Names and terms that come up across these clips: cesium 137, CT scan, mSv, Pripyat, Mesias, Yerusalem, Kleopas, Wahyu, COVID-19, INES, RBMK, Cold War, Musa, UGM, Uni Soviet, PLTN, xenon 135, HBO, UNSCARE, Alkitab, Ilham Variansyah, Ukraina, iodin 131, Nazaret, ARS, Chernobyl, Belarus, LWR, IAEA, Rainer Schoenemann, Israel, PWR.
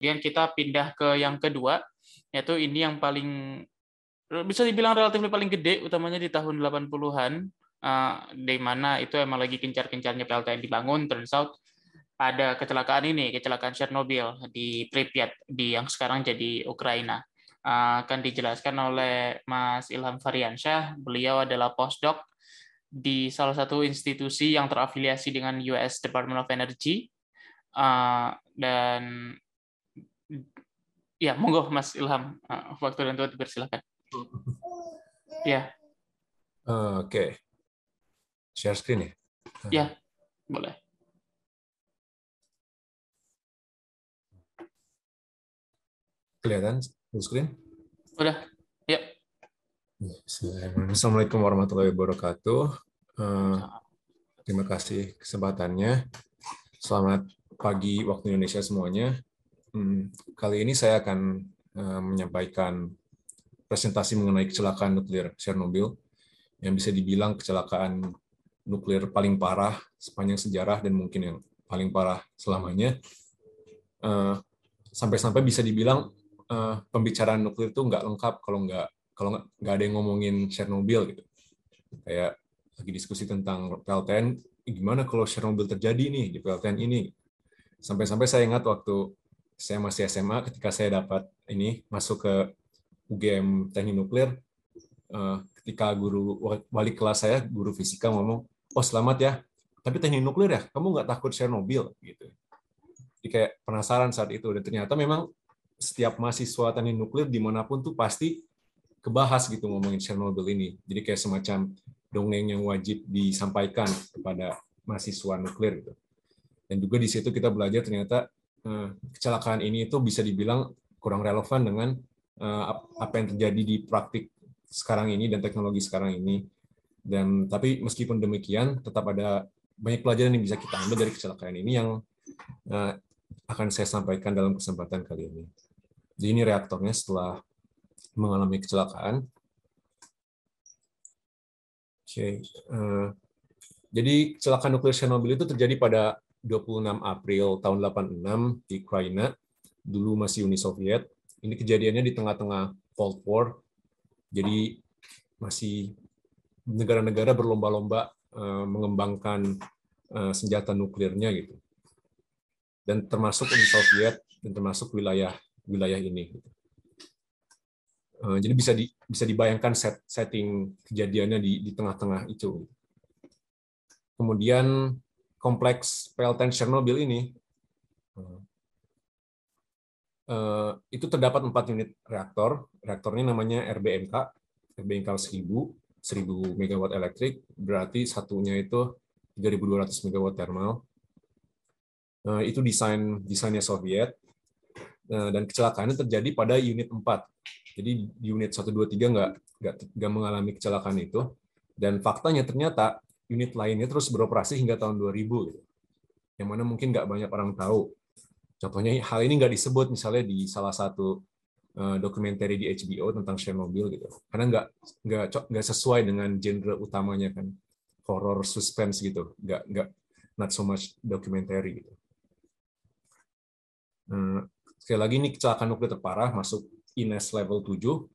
Kemudian kita pindah ke yang kedua, yaitu ini yang paling bisa dibilang relatif paling gede, utamanya di tahun 80-an, di mana itu emang lagi gencar-gencarnya PLTN dibangun. Turns out ada kecelakaan ini, kecelakaan Chernobyl di Pripyat, di yang sekarang jadi Ukraina. Akan dijelaskan oleh Mas Ilham Variansyah. Beliau adalah postdoc di salah satu institusi yang terafiliasi dengan US Department of Energy. Dan ya, monggo Mas Ilham, waktu dan tempat dipersilakan. Ya. Oke. Share screen ya? Ya, boleh. Kelihatan full screen? Udah. Ya. Assalamualaikum warahmatullahi wabarakatuh. Terima kasih kesempatannya. Selamat pagi waktu Indonesia semuanya. Kali ini saya akan menyampaikan presentasi mengenai kecelakaan nuklir Chernobyl, yang bisa dibilang kecelakaan nuklir paling parah sepanjang sejarah dan mungkin yang paling parah selamanya. Sampai-sampai bisa dibilang pembicaraan nuklir itu nggak lengkap kalau nggak ada yang ngomongin Chernobyl gitu. Kayak lagi diskusi tentang PLTN, gimana kalau Chernobyl terjadi nih di PLTN ini. Sampai-sampai saya ingat waktu saya masih SMA, ketika saya dapat ini masuk ke UGM teknik nuklir, ketika guru wali kelas saya, guru fisika ngomong, oh selamat ya, tapi teknik nuklir ya, kamu nggak takut Chernobyl gitu. Jadi kayak penasaran saat itu, dan ternyata memang setiap mahasiswa teknik nuklir dimanapun tuh pasti kebahas gitu ngomongin Chernobyl ini. Jadi kayak semacam dongeng yang wajib disampaikan kepada mahasiswa nuklir gitu. Dan juga di situ kita belajar ternyata kecelakaan ini itu bisa dibilang kurang relevan dengan apa yang terjadi di praktik sekarang ini dan teknologi sekarang ini. Dan tapi meskipun demikian, tetap ada banyak pelajaran yang bisa kita ambil dari kecelakaan ini yang akan saya sampaikan dalam kesempatan kali ini. Jadi ini reaktornya setelah mengalami kecelakaan. Oke. Jadi kecelakaan nuklir Chernobyl itu terjadi pada 26 April tahun 86 di Ukraina, dulu masih Uni Soviet. Ini kejadiannya di tengah-tengah Cold War, jadi masih negara-negara berlomba-lomba mengembangkan senjata nuklirnya gitu. Dan termasuk Uni Soviet dan termasuk wilayah ini. Jadi bisa dibayangkan setting kejadiannya di tengah-tengah itu. Kemudian kompleks PLTN Chernobyl ini, itu terdapat 4 unit reaktor. Reaktornya namanya RBMK 1000 MW elektrik, berarti satunya itu 3200 MW thermal. Itu desainnya Soviet, dan kecelakaannya terjadi pada unit 4. Jadi di unit 1, 2, 3 nggak mengalami kecelakaan itu. Dan faktanya ternyata unit lainnya terus beroperasi hingga tahun 2000, gitu. Yang mana mungkin nggak banyak orang tahu. Contohnya hal ini nggak disebut misalnya di salah satu dokumenter di HBO tentang Chernobyl gitu, karena nggak sesuai dengan genre utamanya kan, horror suspense gitu, nggak not so much documentary gitu. Sekali lagi ini kecelakaan nuklir terparah, masuk INES level 7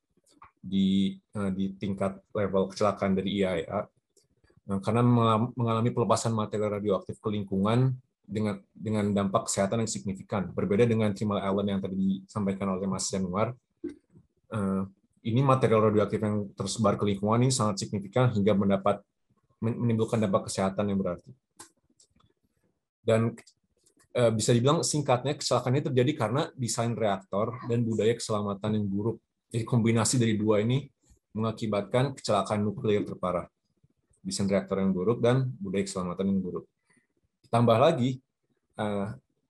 di tingkat level kecelakaan dari IAEA. Karena mengalami pelepasan material radioaktif ke lingkungan dengan dampak kesehatan yang signifikan. Berbeda dengan Three Mile Island yang tadi disampaikan oleh Mas Januar, ini material radioaktif yang tersebar ke lingkungan ini sangat signifikan hingga menimbulkan dampak kesehatan yang berarti. Dan bisa dibilang singkatnya, kecelakaan ini terjadi karena desain reaktor dan budaya keselamatan yang buruk. Jadi kombinasi dari dua ini mengakibatkan kecelakaan nuklir terparah. Desain reaktor yang buruk dan budaya keselamatan yang buruk. Tambah lagi,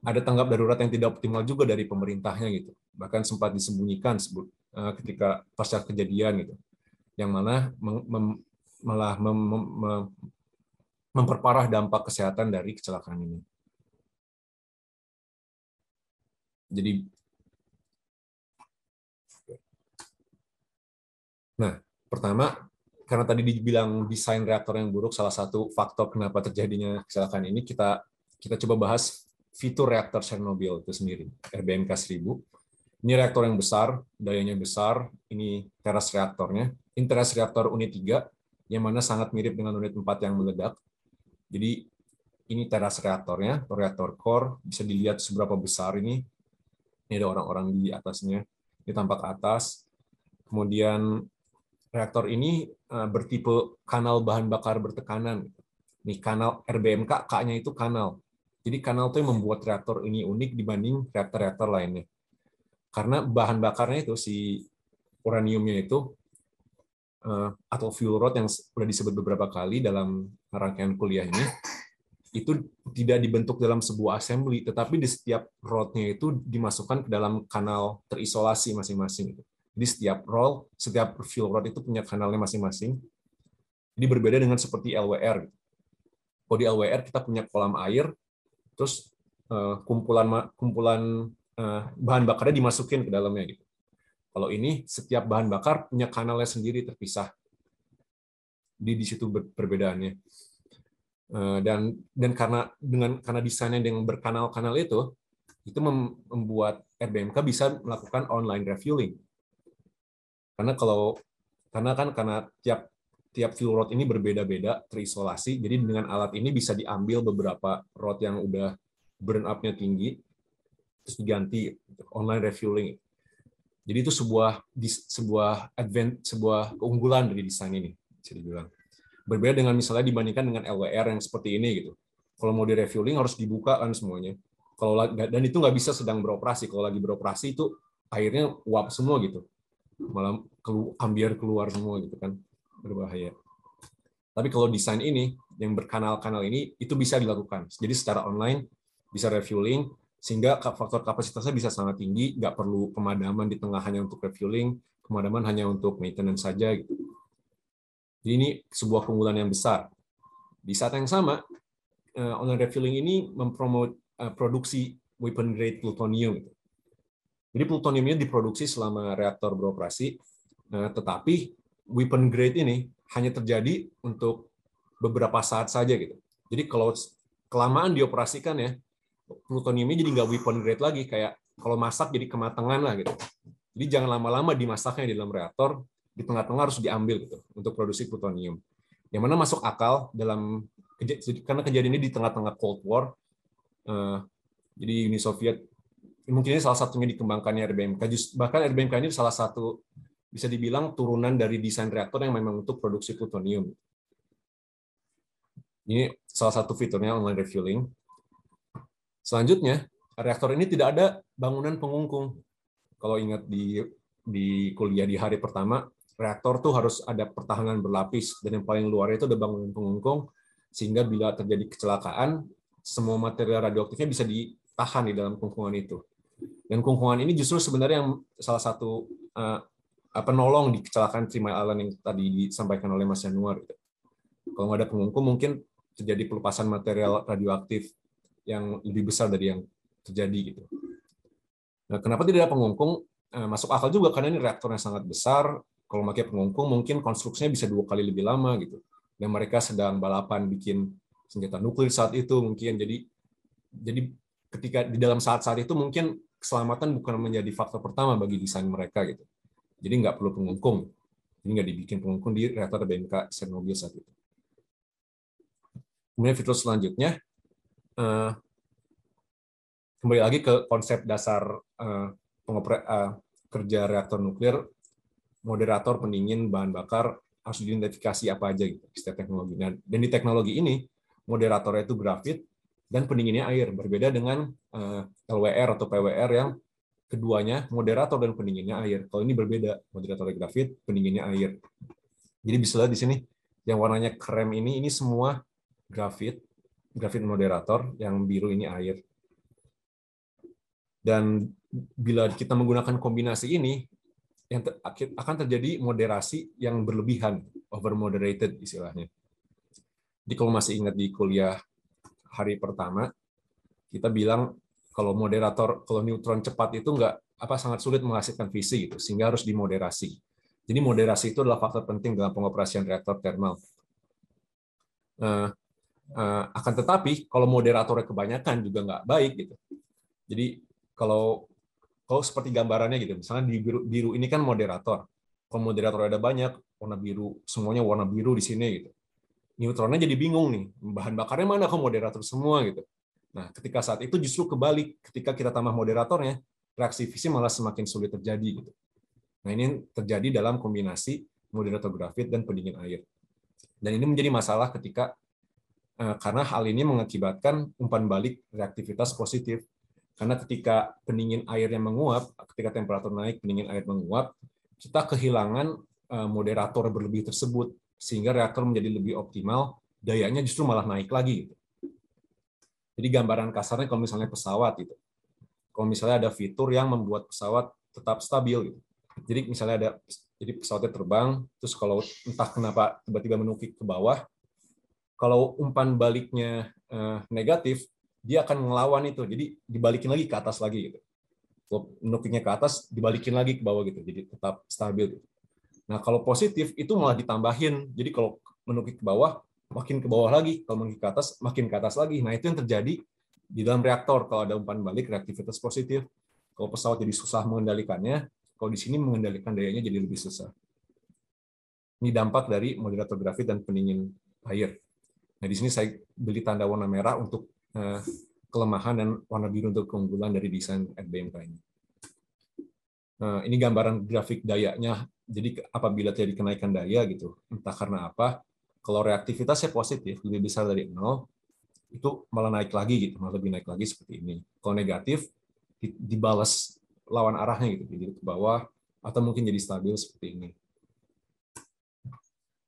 ada tanggap darurat yang tidak optimal juga dari pemerintahnya gitu. Bahkan sempat disembunyikan ketika pasca kejadian gitu. Yang mana memperparah dampak kesehatan dari kecelakaan ini. Jadi, nah pertama, karena tadi dibilang desain reaktor yang buruk, salah satu faktor kenapa terjadinya kecelakaan ini, kita coba bahas fitur reaktor Chernobyl itu sendiri, RBMK 1000. Ini reaktor yang besar, dayanya besar, ini teras reaktornya. Ini teras reaktor unit 3, yang mana sangat mirip dengan unit 4 yang meledak. Jadi ini teras reaktornya, reaktor core, bisa dilihat seberapa besar ini. Ini ada orang-orang di atasnya, di tampak atas. Kemudian reaktor ini bertipe kanal bahan bakar bertekanan. Ini kanal RBMK, K-nya itu kanal. Jadi kanal itu yang membuat reaktor ini unik dibanding reaktor-reaktor lainnya. Karena bahan bakarnya itu, si uraniumnya itu, atau fuel rod yang sudah disebut beberapa kali dalam rangkaian kuliah ini, itu tidak dibentuk dalam sebuah assembly, tetapi di setiap rodnya itu dimasukkan ke dalam kanal terisolasi masing-masing. Jadi setiap fuel rod itu punya kanalnya masing-masing. Jadi berbeda dengan seperti LWR. Kalau di LWR kita punya kolam air, terus kumpulan bahan bakarnya dimasukin ke dalamnya. Gitu. Kalau ini setiap bahan bakar punya kanalnya sendiri terpisah. Jadi di situ perbedaannya. Dan karena desainnya dengan berkanal-kanal itu membuat RBMK bisa melakukan online refueling. Karena tiap fuel rod ini berbeda-beda, terisolasi. Jadi dengan alat ini bisa diambil beberapa rod yang udah burn up-nya tinggi terus diganti online refueling. Jadi itu sebuah keunggulan dari desain ini, bisa dibilang. Berbeda dengan misalnya dibandingkan dengan LWR yang seperti ini gitu. Kalau mau di refueling harus dibuka kan semuanya. Dan itu nggak bisa sedang beroperasi. Kalau lagi beroperasi itu airnya uap semua gitu. Malah ambiar keluar semua gitu kan. Berbahaya. Tapi kalau desain ini yang berkanal-kanal ini itu bisa dilakukan. Jadi secara online bisa refueling sehingga faktor kapasitasnya bisa sangat tinggi, nggak perlu pemadaman di tengah hanya untuk refueling, pemadaman hanya untuk maintenance saja gitu. Jadi ini sebuah keunggulan yang besar. Di saat yang sama, online refueling ini mempromote produksi weapon grade plutonium. Jadi plutoniumnya diproduksi selama reaktor beroperasi, tetapi weapon grade ini hanya terjadi untuk beberapa saat saja gitu. Jadi kalau kelamaan dioperasikan ya, plutoniumnya jadi nggak weapon grade lagi, kayak kalau masak jadi kematangan lah gitu. Jadi jangan lama-lama dimasaknya di dalam reaktor. Di tengah-tengah harus diambil gitu untuk produksi plutonium. Yang mana masuk akal karena kejadian ini di tengah-tengah Cold War. Jadi Uni Soviet mungkin ini salah satunya dikembangkannya RBMK. Bahkan RBMK ini salah satu bisa dibilang turunan dari desain reaktor yang memang untuk produksi plutonium. Ini salah satu fiturnya online refueling. Selanjutnya, reaktor ini tidak ada bangunan pengungkung. Kalau ingat di kuliah di hari pertama, reaktor tuh harus ada pertahanan berlapis, dan yang paling luarnya itu ada bangunan pengungkung, sehingga bila terjadi kecelakaan, semua material radioaktifnya bisa ditahan di dalam kungkungan itu. Dan kungkungan ini justru sebenarnya yang salah satu penolong di kecelakaan Three Mile Island yang tadi disampaikan oleh Mas Januar. Kalau nggak ada pengungkung, mungkin terjadi pelepasan material radioaktif yang lebih besar dari yang terjadi. Gitu. Nah, kenapa tidak ada pengungkung? Masuk akal juga, karena ini reaktornya sangat besar. Kalau pakai pengungkung mungkin konstruksinya bisa 2 kali lebih lama gitu. Dan mereka sedang balapan bikin senjata nuklir saat itu mungkin. Jadi ketika di dalam saat-saat itu mungkin keselamatan bukan menjadi faktor pertama bagi desain mereka gitu. Jadi nggak perlu pengungkung. Jadi nggak dibikin pengungkung di reaktor BMK Chernobyl saat itu. Kemudian fitur selanjutnya kembali lagi ke konsep dasar kerja reaktor nuklir, moderator, pendingin, bahan bakar harus diidentifikasi apa aja gitu setiap teknologi. Dan di teknologi ini moderatornya itu grafit dan pendinginnya air, berbeda dengan LWR atau PWR yang keduanya moderator dan pendinginnya air. Kalau ini berbeda, moderatornya grafit, pendinginnya air. Jadi bisa lihat di sini yang warnanya krem ini semua grafit moderator, yang biru ini air. Dan bila kita menggunakan kombinasi ini, yang akan terjadi moderasi yang berlebihan, overmoderated istilahnya. Jadi kalau masih ingat di kuliah hari pertama, kita bilang kalau neutron cepat itu sangat sulit menghasilkan fisi gitu, sehingga harus dimoderasi. Jadi moderasi itu adalah faktor penting dalam pengoperasian reaktor termal. Akan tetapi kalau moderatornya kebanyakan juga nggak baik gitu. Jadi kalau seperti gambarannya gitu, misalnya di biru ini kan moderator. Kalau moderator ada banyak, warna biru, semuanya warna biru di sini gitu. Neutronnya jadi bingung nih, bahan bakarnya mana kalau moderator semua gitu. Nah, ketika saat itu justru kebalik, ketika kita tambah moderatornya, reaksi fisi malah semakin sulit terjadi gitu. Nah, ini terjadi dalam kombinasi moderator grafit dan pendingin air. Dan ini menjadi masalah ketika karena hal ini mengakibatkan umpan balik reaktivitas positif. Karena ketika pendingin airnya menguap, ketika temperatur naik, pendingin air menguap, kita kehilangan moderator berlebih tersebut, sehingga reaktor menjadi lebih optimal, dayanya justru malah naik lagi. Jadi gambaran kasarnya kalau misalnya pesawat itu, kalau misalnya ada fitur yang membuat pesawat tetap stabil gitu. Jadi misalnya ada, jadi pesawatnya terbang, terus kalau entah kenapa tiba-tiba menukik ke bawah, kalau umpan baliknya negatif, dia akan ngelawan itu, jadi dibalikin lagi ke atas lagi gitu. Kalau menukiknya ke atas, dibalikin lagi ke bawah gitu, jadi tetap stabil. Gitu. Nah kalau positif itu malah ditambahin, jadi kalau menukik ke bawah, makin ke bawah lagi, kalau menukik ke atas, makin ke atas lagi. Nah itu yang terjadi di dalam reaktor kalau ada umpan balik reaktivitas positif. Kalau pesawat jadi susah mengendalikannya, kalau di sini mengendalikan dayanya jadi lebih susah. Ini dampak dari moderator grafit dan pendingin air. Nah di sini saya beli tanda warna merah untuk kelemahan dan warna biru untuk keunggulan dari desain RBMK ini. Ini gambaran grafik dayanya. Jadi apabila terjadi kenaikan daya gitu, entah karena apa, kalau reaktivitasnya positif lebih besar dari 0, itu malah naik lagi gitu, malah lebih naik lagi seperti ini. Kalau negatif dibalas lawan arahnya gitu, jadi ke bawah atau mungkin jadi stabil seperti ini.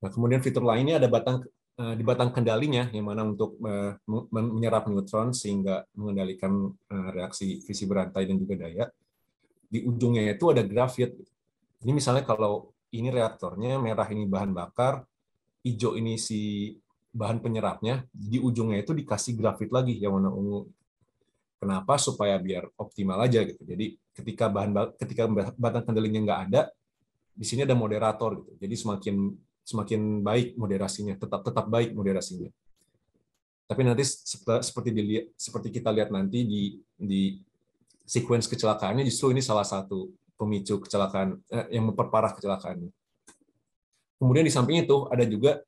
Nah, kemudian fitur lainnya ada batang di batang kendalinya, yang mana untuk menyerap neutron sehingga mengendalikan reaksi fisi berantai dan juga daya. Di ujungnya itu ada grafit. Ini misalnya kalau ini reaktornya, merah ini bahan bakar, hijau ini si bahan penyerapnya, di ujungnya itu dikasih grafit lagi yang warna ungu. Kenapa? Supaya biar optimal aja gitu. Jadi ketika ketika batang kendalinya nggak ada, di sini ada moderator gitu. Jadi semakin baik moderasinya, tetap baik moderasinya. Tapi nanti seperti kita lihat nanti di sekuensi kecelakaannya, justru ini salah satu pemicu kecelakaan yang memperparah kecelakaan. Kemudian di samping itu ada juga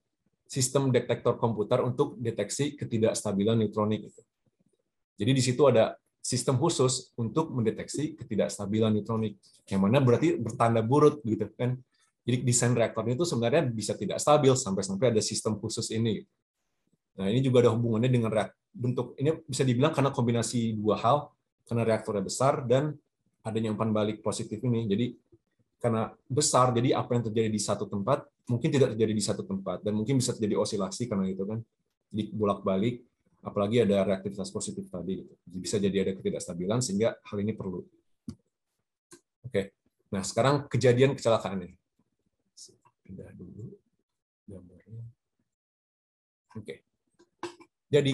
sistem detektor komputer untuk deteksi ketidakstabilan neutronik. Jadi di situ ada sistem khusus untuk mendeteksi ketidakstabilan neutronik, yang mana berarti bertanda burut gitu kan. Jadi desain reaktornya itu sebenarnya bisa tidak stabil sampai-sampai ada sistem khusus ini. Nah ini juga ada hubungannya dengan bentuk. Ini bisa dibilang karena kombinasi dua hal, karena reaktornya besar dan adanya umpan balik positif ini. Jadi karena besar, jadi apa yang terjadi di satu tempat mungkin tidak terjadi di satu tempat, dan mungkin bisa terjadi osilasi karena itu kan. Jadi bolak-balik, apalagi ada reaktivitas positif tadi. Bisa jadi ada ketidakstabilan sehingga hal ini perlu. Oke, nah sekarang kejadian kecelakaannya. Pindah dulu gambarnya. Oke. Jadi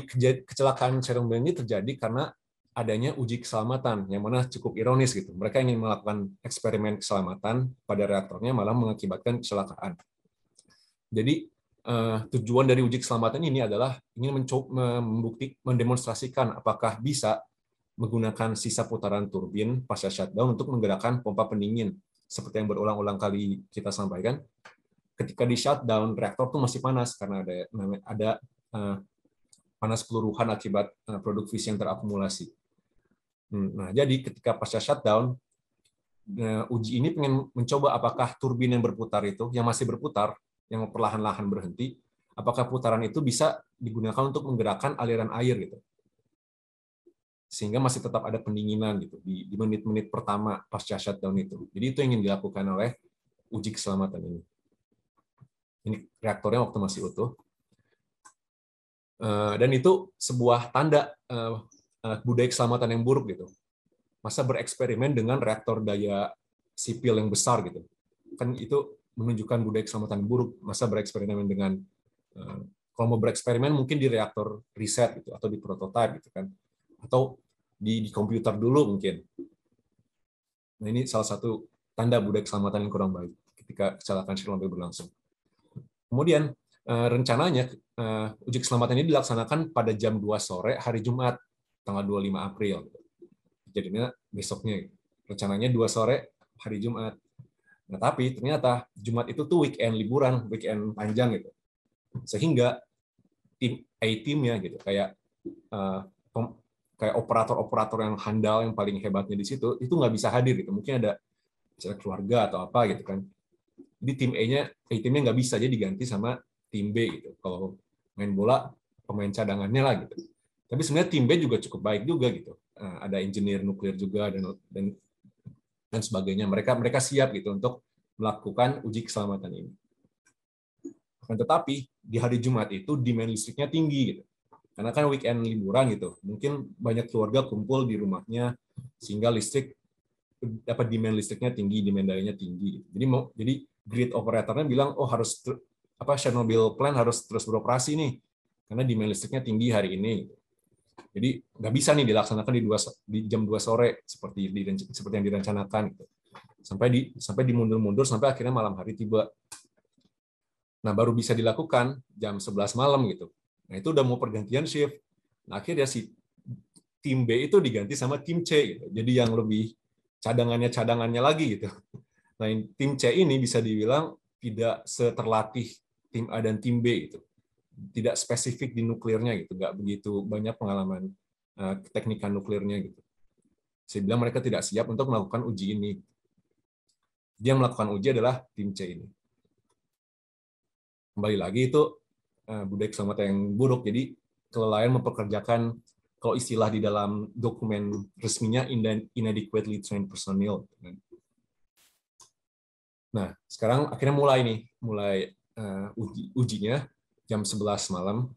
kecelakaan Chernobyl ini terjadi karena adanya uji keselamatan, yang mana cukup ironis gitu. Mereka ingin melakukan eksperimen keselamatan pada reaktornya, malah mengakibatkan kecelakaan. Jadi tujuan dari uji keselamatan ini adalah ingin mencoba mendemonstrasikan apakah bisa menggunakan sisa putaran turbin pasca shutdown untuk menggerakkan pompa pendingin, seperti yang berulang-ulang kali kita sampaikan. Ketika di shutdown, reaktor tuh masih panas karena ada panas peluruhan akibat produk fisi yang terakumulasi. Nah, jadi ketika pasca shutdown, uji ini pengen mencoba apakah turbin yang berputar itu, yang masih berputar, yang perlahan-lahan berhenti, apakah putaran itu bisa digunakan untuk menggerakkan aliran air gitu, sehingga masih tetap ada pendinginan gitu di menit-menit pertama pasca shutdown itu. Jadi itu yang ingin dilakukan oleh uji keselamatan ini. Ini reaktornya waktu masih utuh. Dan itu sebuah tanda budaya keselamatan yang buruk gitu. Masa bereksperimen dengan reaktor daya sipil yang besar gitu. Kan itu menunjukkan budaya keselamatan buruk. Masa bereksperimen dengan, kalau mau bereksperimen mungkin di reaktor riset gitu, atau di prototipe gitu kan. Atau di komputer dulu mungkin. Nah ini salah satu tanda budaya keselamatan yang kurang baik ketika kecelakaan Chernobyl berlangsung. Kemudian rencananya uji keselamatan ini dilaksanakan pada jam 2 sore hari Jumat, tanggal 25 April. Jadinya besoknya, rencananya 2 sore hari Jumat. Nah, tapi ternyata Jumat itu tuh weekend liburan, weekend panjang gitu. Sehingga tim A-teamnya gitu, kayak operator-operator yang handal, yang paling hebatnya di situ, itu nggak bisa hadir gitu. Mungkin ada misalnya keluarga atau apa gitu kan. Jadi tim A-teamnya nggak bisa, jadi diganti sama tim B gitu. Kalau main bola pemain cadangannya lah gitu. Tapi sebenarnya tim B juga cukup baik juga gitu. Ada engineer nuklir juga dan sebagainya. Mereka siap gitu untuk melakukan uji keselamatan ini. Tetapi di hari Jumat itu demand listriknya tinggi gitu. Karena kan weekend liburan gitu. Mungkin banyak keluarga kumpul di rumahnya sehingga listrik demand listriknya tinggi, demand dayanya tinggi. Gitu. Jadi grid operatornya bilang harus Chernobyl plant harus terus beroperasi nih, karena demand listriknya tinggi hari ini. Jadi nggak bisa nih dilaksanakan di jam 2 sore seperti yang direncanakan. Gitu. Sampai dimundur-mundur sampai akhirnya malam hari tiba. Nah baru bisa dilakukan jam 11 malam gitu. Nah itu udah mau pergantian shift. Nah akhirnya si tim B itu diganti sama tim C. Gitu. Jadi yang lebih cadangannya lagi gitu. Nah tim C ini bisa dibilang tidak seterlatih tim A dan tim B gitu, tidak spesifik di nuklirnya gitu, nggak begitu banyak pengalaman teknika nuklirnya gitu. Saya bilang mereka tidak siap untuk melakukan uji ini. Dia melakukan uji adalah tim C ini. Kembali lagi itu budaya keselamatan yang buruk, jadi kelalaian mempekerjakan, kalau istilah di dalam dokumen resminya, inadequately trained personnel. Nah, sekarang akhirnya mulai ujinya jam 11 malam,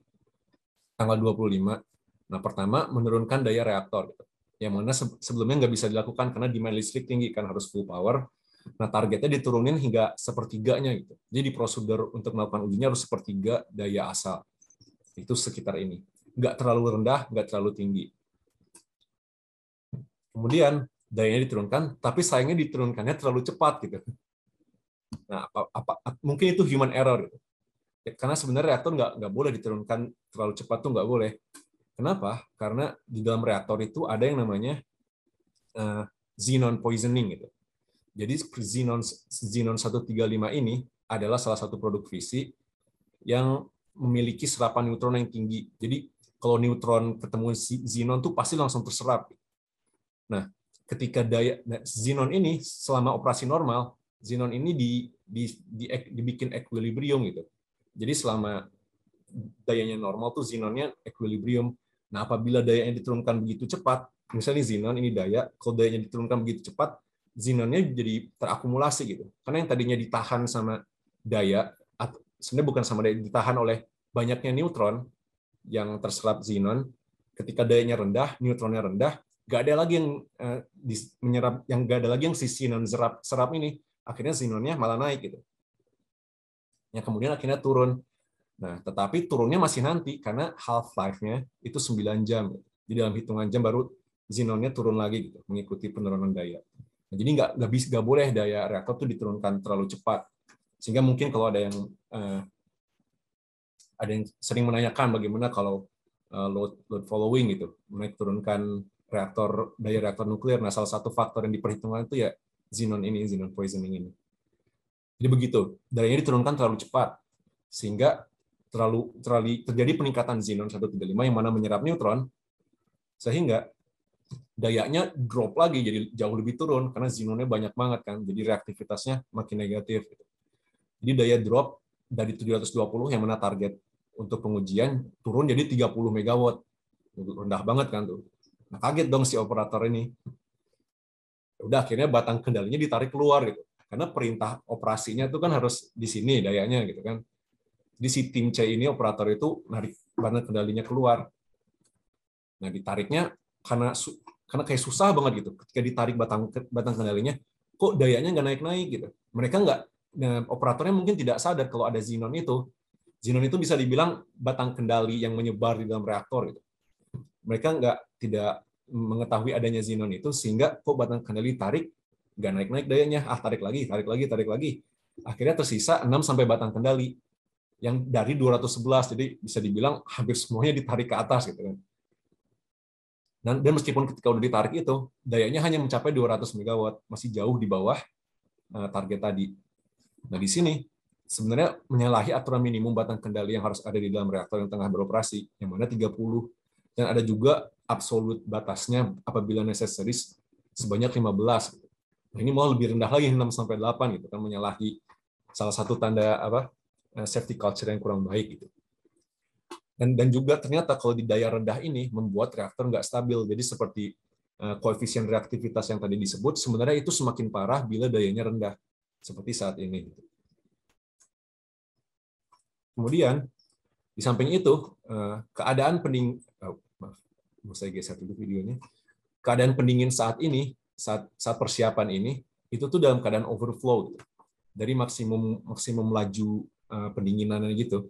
tanggal 25. Nah, pertama menurunkan daya reaktor, gitu. Yang mana sebelumnya nggak bisa dilakukan karena demand listrik tinggi, kan harus full power. Nah, targetnya diturunin hingga sepertiganya, gitu. Jadi prosedur untuk melakukan ujinya harus sepertiga daya asal, itu sekitar ini. Nggak terlalu rendah, nggak terlalu tinggi. Kemudian dayanya diturunkan, tapi sayangnya diturunkannya terlalu cepat, gitu. Nah, mungkin itu human error gitu. Karena sebenarnya reaktor nggak boleh diturunkan terlalu cepat, tuh nggak boleh. Kenapa? Karena di dalam reaktor itu ada yang namanya xenon poisoning gitu. Jadi xenon 135 ini adalah salah satu produk fisi yang memiliki serapan neutron yang tinggi. Jadi kalau neutron ketemu xenon tuh pasti langsung terserap. Nah, ketika daya xenon ini selama operasi normal, xenon ini dibikin equilibrium gitu. Jadi selama dayanya normal tuh xenonnya equilibrium. Nah, apabila dayanya diturunkan begitu cepat, misalnya xenon ini daya, kalau dayanya diturunkan begitu cepat, xenonnya jadi terakumulasi gitu. Karena yang tadinya ditahan sama daya, sebenarnya bukan sama daya, ditahan oleh banyaknya neutron yang terserap xenon. Ketika dayanya rendah, neutronnya rendah, nggak ada lagi yang menyerap, yang nggak ada lagi yang si xenon serap ini. Akhirnya xenonnya malah naik gitu. Yang kemudian akhirnya turun. Nah, tetapi turunnya masih nanti karena half life-nya itu 9 jam. Jadi dalam hitungan jam baru xenonnya turun lagi gitu, mengikuti penurunan daya. Nah, jadi nggak boleh daya reaktor itu diturunkan terlalu cepat. Sehingga mungkin kalau ada yang sering menanyakan bagaimana kalau load following gitu, menaik turunkan daya reaktor nuklir. Nah, salah satu faktor yang diperhitungkan itu ya xenon ini, xenon poisoning ini. Jadi begitu, dayanya diturunkan terlalu cepat, sehingga terjadi peningkatan xenon 135 yang mana menyerap neutron, sehingga dayanya drop lagi, jadi jauh lebih turun, karena xenonnya banyak banget kan, jadi reaktivitasnya makin negatif. Jadi daya drop dari 720 yang mana target untuk pengujian, turun jadi 30 MW. Rendah banget kan tuh. Nah, kaget dong si operator ini. Udah akhirnya batang kendalinya ditarik keluar gitu. Karena perintah operasinya itu kan harus di sini dayanya gitu kan. Di si tim C ini operator itu narik batang kendalinya keluar. Nah, ditariknya karena kayak susah banget gitu. Ketika ditarik batang kendalinya, kok dayanya nggak naik-naik gitu. Operatornya mungkin tidak sadar kalau ada xenon itu. Xenon itu bisa dibilang batang kendali yang menyebar di dalam reaktor gitu. Mereka tidak mengetahui adanya xenon itu, sehingga kok batang kendali tarik, nggak naik-naik dayanya, tarik lagi, tarik lagi, tarik lagi. Akhirnya tersisa 6 sampai batang kendali. yang dari 211, jadi bisa dibilang hampir semuanya ditarik ke atas gitu kan. Dan meskipun ketika udah ditarik itu, dayanya hanya mencapai 200 MW, masih jauh di bawah target tadi. Nah, di sini sebenarnya menyalahi aturan minimum batang kendali yang harus ada di dalam reaktor yang tengah beroperasi, yang mana 30. Dan ada juga absolut batasnya apabila necessary sebanyak 15. Nah, ini mau lebih rendah lagi 6-8 gitu kan, menyalahi salah satu tanda apa? Safety culture yang kurang baik gitu. Dan juga ternyata kalau di daya rendah ini membuat reaktor nggak stabil. Jadi seperti koefisien reaktivitas yang tadi disebut, sebenarnya itu semakin parah bila dayanya rendah, seperti saat ini. Kemudian, di samping itu, keadaan pendingin saat ini, saat persiapan ini, itu tuh dalam keadaan overflow. Dari maksimum laju pendinginannya gitu.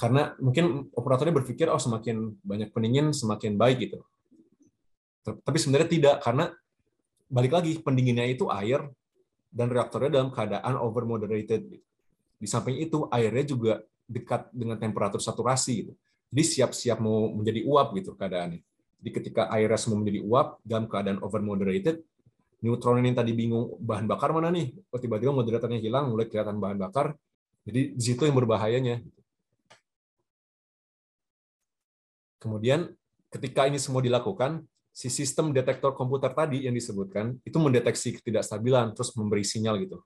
Karena mungkin operatornya berpikir, oh semakin banyak pendingin, semakin baik gitu. Tapi sebenarnya tidak, karena balik lagi, pendinginnya itu air, dan reaktornya dalam keadaan over moderated. Di samping itu, airnya juga dekat dengan temperatur saturasi gitu. Jadi siap-siap mau menjadi uap gitu keadaannya. Jadi ketika airnya semua menjadi uap, dalam keadaan over moderated, neutron ini tadi bingung, bahan bakar mana nih? Oh, tiba-tiba moderatornya hilang, mulai kelihatan bahan bakar. Jadi di situ yang berbahayanya. Kemudian ketika ini semua dilakukan, si sistem detektor komputer tadi yang disebutkan itu mendeteksi ketidakstabilan, terus memberi sinyal gitu.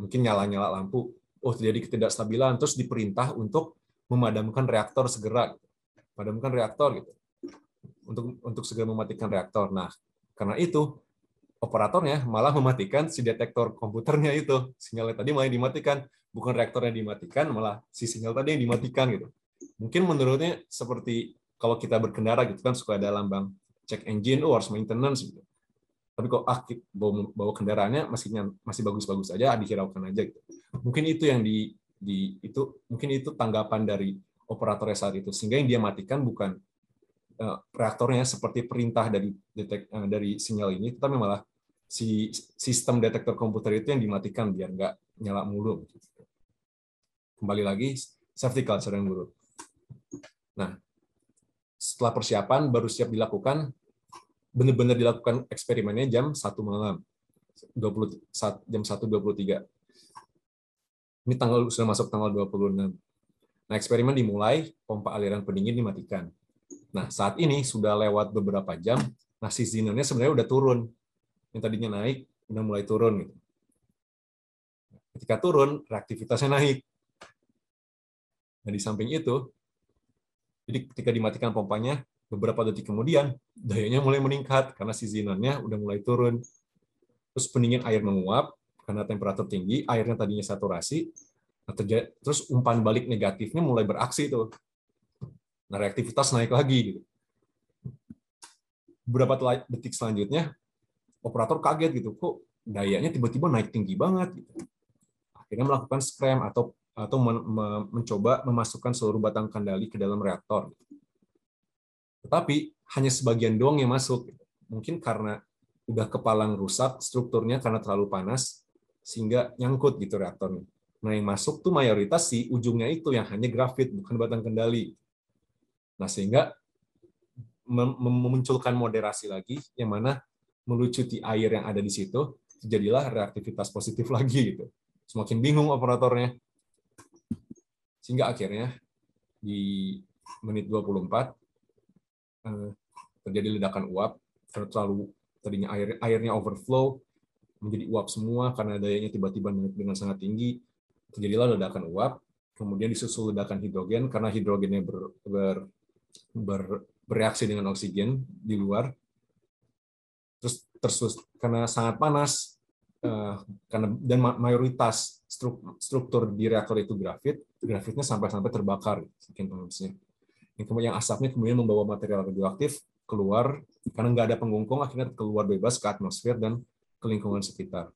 Mungkin nyala-nyala lampu, oh terjadi ketidakstabilan, terus diperintah untuk memadamkan reaktor segera. Padamkan reaktor gitu. Untuk segera mematikan reaktor. Nah, karena itu operatornya malah mematikan si detektor komputernya itu. Sinyalnya tadi malah dimatikan, bukan reaktornya dimatikan, malah si sinyal tadi yang dimatikan gitu. Mungkin menurutnya seperti kalau kita berkendara gitu kan suka ada lambang check engine, oh harus maintenance gitu. Tapi kok bawa kendaraannya masih bagus-bagus aja, dihiraukan aja gitu. Mungkin itu yang mungkin itu tanggapan dari operatornya saat itu, sehingga yang dia matikan bukan reaktornya seperti perintah dari sinyal ini, tapi malah si sistem detektor komputer itu yang dimatikan biar nggak nyala mulu. Kembali lagi safety culture yang buruk. Nah, setelah persiapan baru siap dilakukan, benar-benar dilakukan eksperimennya jam 1 malam, jam 1.23. Ini sudah masuk tanggal 26. Nah, eksperimen dimulai, pompa aliran pendingin dimatikan. Nah, saat ini sudah lewat beberapa jam, nah si xenonnya sebenarnya udah turun. Yang tadinya naik, udah mulai turun. Ketika turun, reaktivitasnya naik. Nah, di samping itu, jadi ketika dimatikan pompanya, beberapa detik kemudian dayanya mulai meningkat karena si xenonnya udah mulai turun. Terus pendingin air menguap karena temperatur tinggi, airnya tadinya saturasi. Terus umpan balik negatifnya mulai beraksi tuh. Nah, reaktivitas naik lagi gitu. Beberapa detik selanjutnya operator kaget gitu, kok dayanya tiba-tiba naik tinggi banget gitu. Akhirnya melakukan scram atau mencoba memasukkan seluruh batang kendali ke dalam reaktor. Tetapi hanya sebagian doang yang masuk. Mungkin karena udah kepalang rusak, strukturnya karena terlalu panas, sehingga nyangkut gitu reaktornya. Nah, yang masuk tuh mayoritas si ujungnya itu yang hanya grafit, bukan batang kendali. Nah, sehingga memunculkan moderasi lagi, yang mana melucuti air yang ada di situ, jadilah reaktivitas positif lagi gitu. Semakin bingung operatornya. Sehingga akhirnya di menit 24 terjadi ledakan uap, terlalu tadinya airnya overflow menjadi uap semua karena dayanya tiba-tiba dengan sangat tinggi, terjadilah ledakan uap, kemudian disusul ledakan hidrogen karena hidrogennya bereaksi dengan oksigen di luar. Terus karena sangat panas dan mayoritas struktur di reaktor itu grafitnya sampai terbakar, sekian panasnya. Yang asapnya kemudian membawa material radioaktif keluar karena nggak ada pengungkung, akhirnya keluar bebas ke atmosfer dan ke lingkungan sekitar.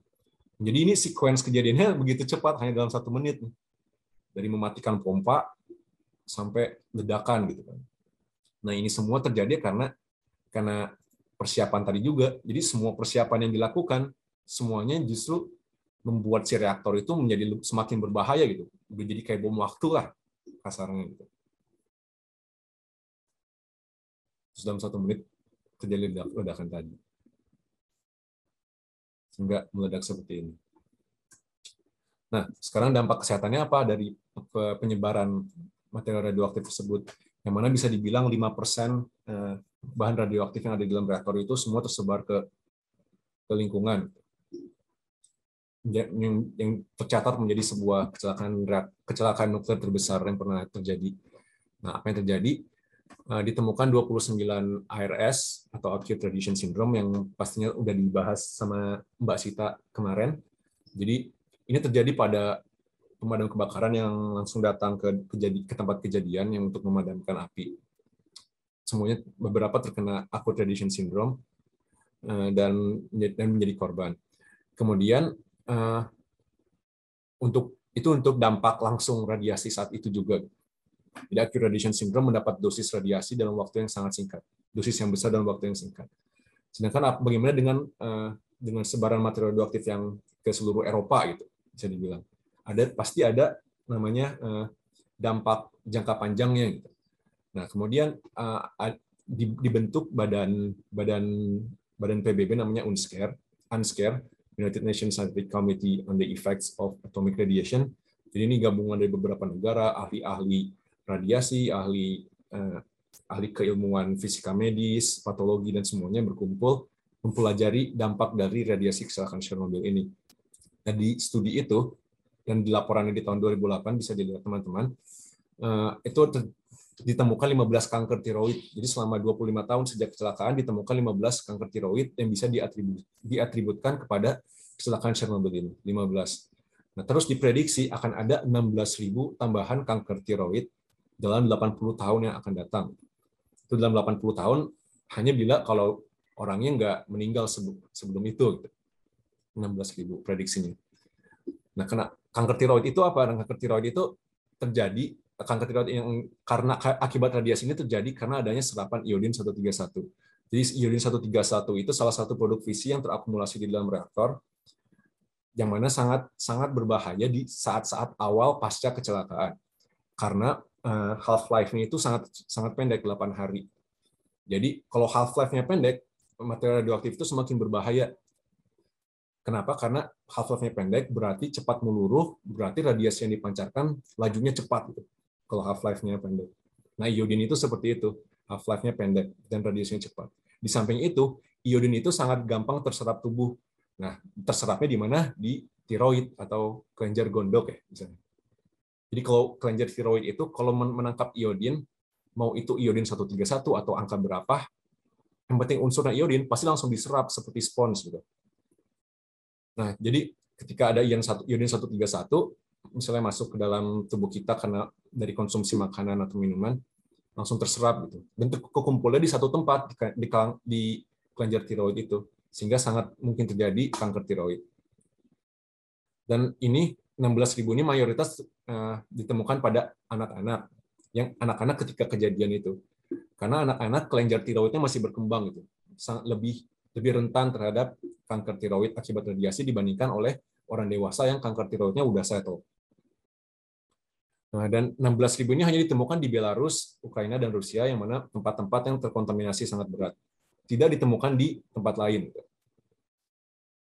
Jadi ini sekuens kejadiannya begitu cepat, hanya dalam 1 menit nih. Dari mematikan pompa sampai ledakan gitu kan. Nah, ini semua terjadi karena persiapan tadi juga. Jadi semua persiapan yang dilakukan semuanya justru membuat si reaktor itu menjadi semakin berbahaya gitu. Jadi kayak bom waktu lah. kasarnya gitu. Terus dalam 1 menit terjadi ledakan tadi, sehingga meledak seperti ini. Nah, sekarang dampak kesehatannya apa dari penyebaran material radioaktif tersebut? Yang mana bisa dibilang 5% bahan radioaktif yang ada di dalam reaktor itu semua tersebar ke lingkungan. Yang tercatat menjadi sebuah kecelakaan nuklir terbesar yang pernah terjadi. Nah, apa yang terjadi? Ditemukan 29 ARS atau Acute Radiation Syndrome yang pastinya udah dibahas sama Mbak Sita kemarin. Jadi ini terjadi pada pemadam kebakaran yang langsung datang ke tempat kejadian yang untuk memadamkan api. Semuanya beberapa terkena acute radiation syndrome dan menjadi korban. Kemudian untuk dampak langsung radiasi saat itu juga. Jadi acute radiation syndrome mendapat dosis radiasi dalam waktu yang sangat singkat, dosis yang besar dalam waktu yang singkat. Sedangkan bagaimana dengan sebaran material radioaktif yang ke seluruh Eropa gitu, bisa dibilang pasti ada namanya dampak jangka panjangnya gitu. Nah, kemudian dibentuk badan PBB namanya UNSCARE, United Nations Scientific Committee on the Effects of Atomic Radiation. Jadi ini gabungan dari beberapa negara, ahli-ahli radiasi, ahli keilmuan fisika medis, patologi, dan semuanya berkumpul mempelajari dampak dari radiasi kecelakaan Chernobyl ini. Nah, di studi itu dan di laporannya di tahun 2008 bisa dilihat teman-teman, itu ditemukan 15 kanker tiroid. Jadi selama 25 tahun sejak kecelakaan ditemukan 15 kanker tiroid yang bisa diatributkan kepada kecelakaan Chernobyl ini, 15. Nah, terus diprediksi akan ada 16.000 tambahan kanker tiroid dalam 80 tahun yang akan datang. Itu dalam 80 tahun hanya bila kalau orangnya nggak meninggal sebelum itu. 16.000 prediksinya. Nah, kanker tiroid itu apa? Kanker tiroid itu terjadi, kanker tiroid yang karena akibat radiasi ini terjadi karena adanya serapan iodin 131. Jadi iodin 131 itu salah satu produk fisi yang terakumulasi di dalam reaktor, yang mana sangat berbahaya di saat-saat awal pasca kecelakaan. Karena half-life-nya itu sangat pendek, 8 hari. Jadi kalau half-life-nya pendek, material radioaktif itu semakin berbahaya. Kenapa? Karena half-life-nya pendek, berarti cepat meluruh, berarti radiasi yang dipancarkan lajunya cepat gitu, kalau half-life-nya pendek. Nah, iodin itu seperti itu, half-life-nya pendek dan radiasinya cepat. Di samping itu, iodin itu sangat gampang terserap tubuh. Nah, terserapnya di mana? Di tiroid atau kelenjar gondok ya, misalnya. Jadi kalau kelenjar tiroid itu kalau menangkap iodin, mau itu iodin 131 atau angka berapa, yang penting unsurnya iodin pasti langsung diserap seperti spons gitu. Nah, jadi ketika ada iodin 131 misalnya masuk ke dalam tubuh kita karena dari konsumsi makanan atau minuman langsung terserap gitu. Dan kekumpulnya di satu tempat di kelenjar tiroid itu sehingga sangat mungkin terjadi kanker tiroid. Dan ini 16.000 ini mayoritas ditemukan pada anak-anak. Yang anak-anak ketika kejadian itu. Karena anak-anak kelenjar tiroidnya masih berkembang gitu. Lebih rentan terhadap kanker tiroid akibat radiasi dibandingkan oleh orang dewasa yang kanker tiroidnya udah settle. Nah, dan 16.000 ini hanya ditemukan di Belarus, Ukraina, dan Rusia, yang mana tempat-tempat yang terkontaminasi sangat berat. Tidak ditemukan di tempat lain.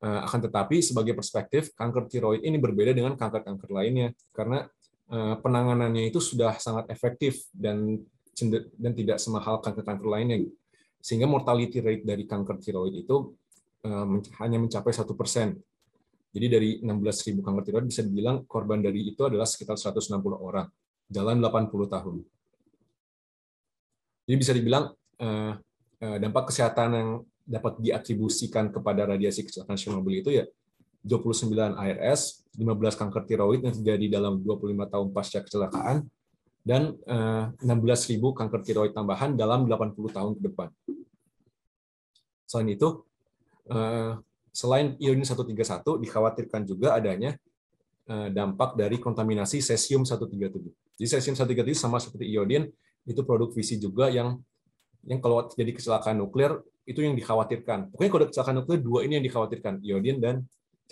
Akan tetapi, sebagai perspektif, kanker tiroid ini berbeda dengan kanker-kanker lainnya, karena penanganannya itu sudah sangat efektif dan tidak semahal kanker-kanker lainnya. Sehingga mortality rate dari kanker tiroid itu hanya mencapai 1%. Jadi dari 16.000 kanker tiroid bisa dibilang korban dari itu adalah sekitar 160 orang dalam 80 tahun. Jadi bisa dibilang dampak kesehatan yang dapat diatribusikan kepada radiasi kecelakaan Chernobyl itu ya 29 ARS, 15 kanker tiroid yang terjadi dalam 25 tahun pasca kecelakaan, dan 16.000 kanker tiroid tambahan dalam 80 tahun ke depan. Selain itu, selain iodin 131, dikhawatirkan juga adanya dampak dari kontaminasi cesium 137. Jadi cesium 137 sama seperti iodin, itu produk fisi juga yang kalau terjadi kecelakaan nuklir, itu yang dikhawatirkan. Pokoknya kalau kecelakaan nuklir, dua ini yang dikhawatirkan, iodin dan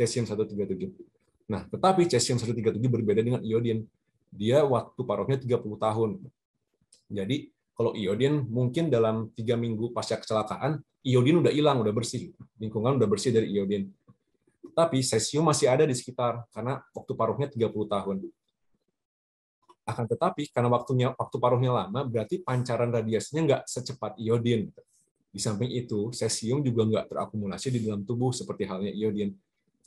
cesium 137. Nah, tetapi cesium 137 berbeda dengan iodin. dia waktu paruhnya 30 tahun. Jadi kalau iodin mungkin dalam 3 minggu pasca kecelakaan, iodin udah hilang, udah bersih. Lingkungan udah bersih dari iodin. Tapi cesium masih ada di sekitar karena waktu paruhnya 30 tahun. Akan tetapi karena waktu paruhnya lama, berarti pancaran radiasinya nggak secepat iodin. Di samping itu, cesium juga nggak terakumulasi di dalam tubuh seperti halnya iodin.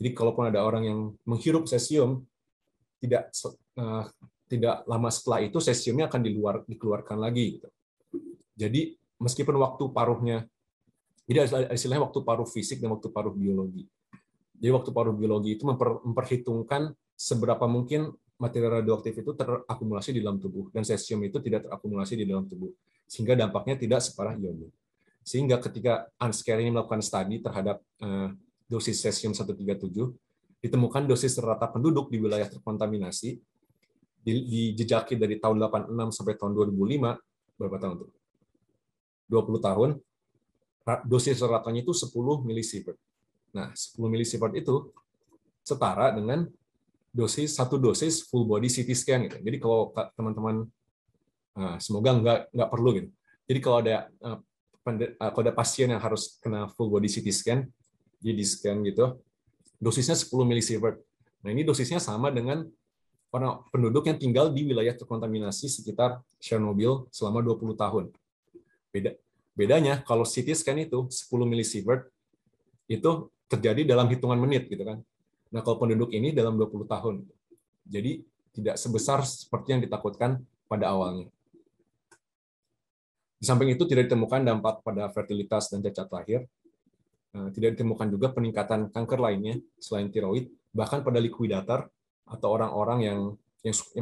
Jadi kalaupun ada orang yang menghirup cesium, tidak lama setelah itu cesiumnya akan dikeluarkan lagi. Jadi meskipun waktu paruhnya, jadi istilahnya waktu paruh fisik dan waktu paruh biologi. Jadi waktu paruh biologi itu memperhitungkan seberapa mungkin material radioaktif itu terakumulasi di dalam tubuh, dan cesium itu tidak terakumulasi di dalam tubuh, sehingga dampaknya tidak separah iodin. Sehingga ketika UNSCARE ini melakukan studi terhadap dosis cesium 137, ditemukan dosis rata penduduk di wilayah terkontaminasi, dijejaki dari tahun 86 sampai tahun 2005, berapa tahun itu? 20 tahun, dosis ratanya itu 10 milisievert. Nah, 10 milisievert itu setara dengan satu dosis full body CT scan gitu. Jadi kalau teman-teman, semoga nggak perlu gitu. Jadi kalau ada pasien yang harus kena full body CT scan, jadi di scan gitu, dosisnya 10 milisievert. Nah ini dosisnya sama dengan orang penduduk yang tinggal di wilayah terkontaminasi sekitar Chernobyl selama 20 tahun. Bedanya kalau CT scan itu 10 milisievert itu terjadi dalam hitungan menit gitu kan. Nah, kalau penduduk ini dalam 20 tahun. Jadi tidak sebesar seperti yang ditakutkan pada awalnya. Di samping itu tidak ditemukan dampak pada fertilitas dan cacat lahir. Tidak ditemukan juga peningkatan kanker lainnya selain tiroid, bahkan pada likuidator atau orang-orang yang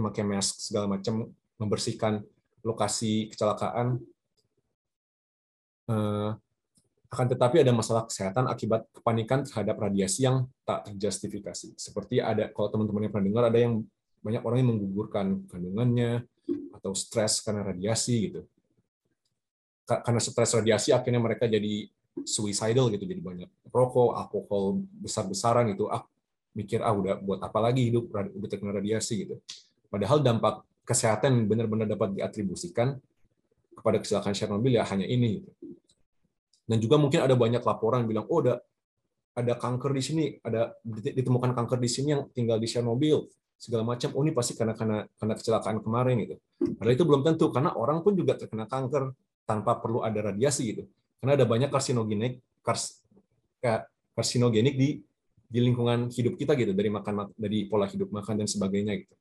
pakai mask segala macam membersihkan lokasi kecelakaan. Akan tetapi ada masalah kesehatan akibat kepanikan terhadap radiasi yang tak terjustifikasi. Seperti ada, kalau teman-teman yang pernah dengar, ada yang banyak orang yang menggugurkan kandungannya atau stres karena radiasi gitu. Karena stres radiasi akhirnya mereka jadi suicidal gitu, jadi banyak rokok, alkohol besar-besaran gitu. Mikir udah buat apa lagi hidup, udah terkena radiasi gitu. Padahal dampak kesehatan benar-benar dapat diatribusikan kepada kecelakaan Chernobyl ya hanya ini gitu. Dan juga mungkin ada banyak laporan bilang, oh ada kanker di sini, ditemukan kanker di sini yang tinggal di Chernobyl, segala macam. Oh ini pasti karena kecelakaan kemarin gitu. Padahal itu belum tentu, karena orang pun juga terkena kanker tanpa perlu ada radiasi gitu. Karena ada banyak karsinogenik di lingkungan hidup kita gitu, dari pola hidup makan dan sebagainya gitu.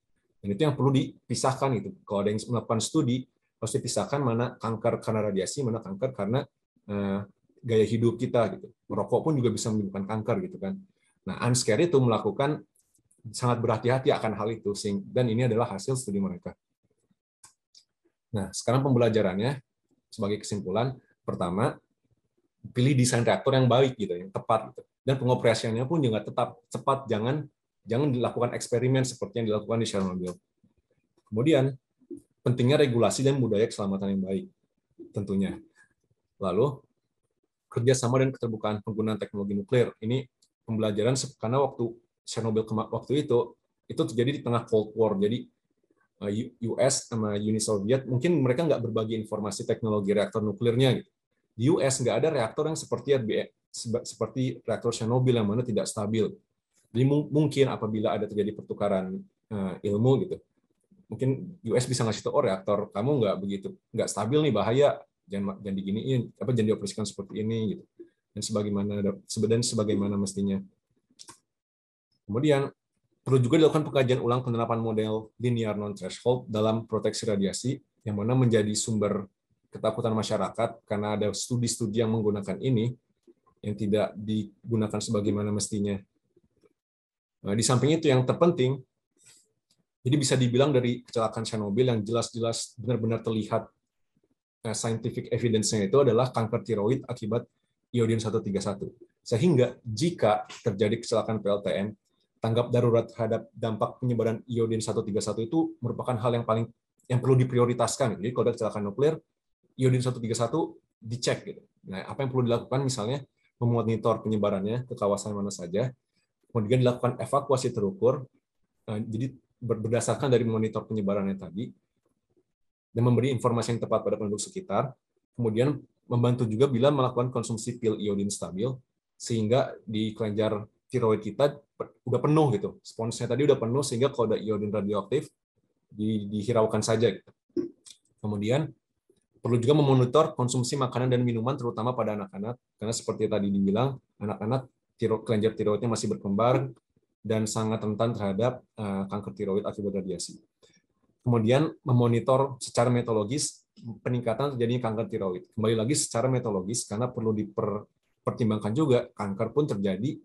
Dan itu yang perlu dipisahkan gitu. Kalau ada yang melakukan studi, harus dipisahkan mana kanker karena radiasi, mana kanker karena gaya hidup kita gitu. Merokok pun juga bisa menyebabkan kanker gitu kan. Nah, UNSCARE itu melakukan sangat berhati-hati akan hal itu, dan ini adalah hasil studi mereka. Nah, sekarang pembelajarannya sebagai kesimpulan, pertama, pilih desain reaktor yang baik gitu, yang tepat gitu. Dan pengoperasiannya pun juga tepat, jangan dilakukan eksperimen seperti yang dilakukan di Chernobyl. Kemudian, pentingnya regulasi dan budaya keselamatan yang baik tentunya. Lalu, kerjasama dan keterbukaan penggunaan teknologi nuklir. Ini pembelajaran karena waktu Chernobyl waktu itu terjadi di tengah Cold War. Jadi, US sama Uni Soviet, mungkin mereka nggak berbagi informasi teknologi reaktor nuklirnya. Gitu. Di US nggak ada reaktor yang seperti reaktor Chernobyl yang mana tidak stabil. Jadi mungkin apabila ada terjadi pertukaran ilmu, gitu, mungkin US bisa ngasih tahu, oh reaktor kamu nggak stabil nih, bahaya. Jangan diginiin, jangan dioperasikan seperti ini gitu, dan sebagaimana mestinya. Kemudian perlu juga dilakukan pengkajian ulang penerapan model linear non-threshold dalam proteksi radiasi, yang mana menjadi sumber ketakutan masyarakat karena ada studi-studi yang menggunakan ini yang tidak digunakan sebagaimana mestinya. Nah, di samping itu yang terpenting, jadi bisa dibilang dari kecelakaan Chernobyl yang jelas-jelas benar-benar terlihat scientific evidence-nya itu adalah kanker tiroid akibat iodin 131. Sehingga jika terjadi kecelakaan PLTN, tanggap darurat terhadap dampak penyebaran iodin 131 itu merupakan hal yang perlu diprioritaskan. Jadi kalau ada kecelakaan nuklir, iodin 131 dicek gitu. Nah, apa yang perlu dilakukan misalnya memonitor penyebarannya ke kawasan mana saja, kemudian dilakukan evakuasi terukur. Jadi berdasarkan dari monitor penyebarannya tadi, dan memberi informasi yang tepat pada penduduk sekitar, kemudian membantu juga bila melakukan konsumsi pil iodin stabil, sehingga di kelenjar tiroid kita udah penuh gitu, sponsnya tadi udah penuh, sehingga kalau ada iodin radioaktif dihiraukan saja gitu. Kemudian perlu juga memonitor konsumsi makanan dan minuman terutama pada anak-anak, karena seperti tadi dibilang, anak-anak kelenjar tiroidnya masih berkembar dan sangat rentan terhadap kanker tiroid akibat radiasi. Kemudian memonitor secara metodologis peningkatan terjadinya kanker tiroid. Kembali lagi secara metodologis, karena perlu dipertimbangkan juga kanker pun terjadi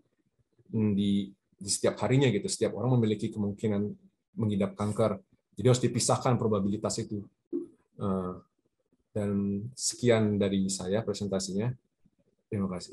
di setiap harinya gitu. Setiap orang memiliki kemungkinan mengidap kanker. Jadi harus dipisahkan probabilitas itu. Dan sekian dari saya presentasinya. Terima kasih.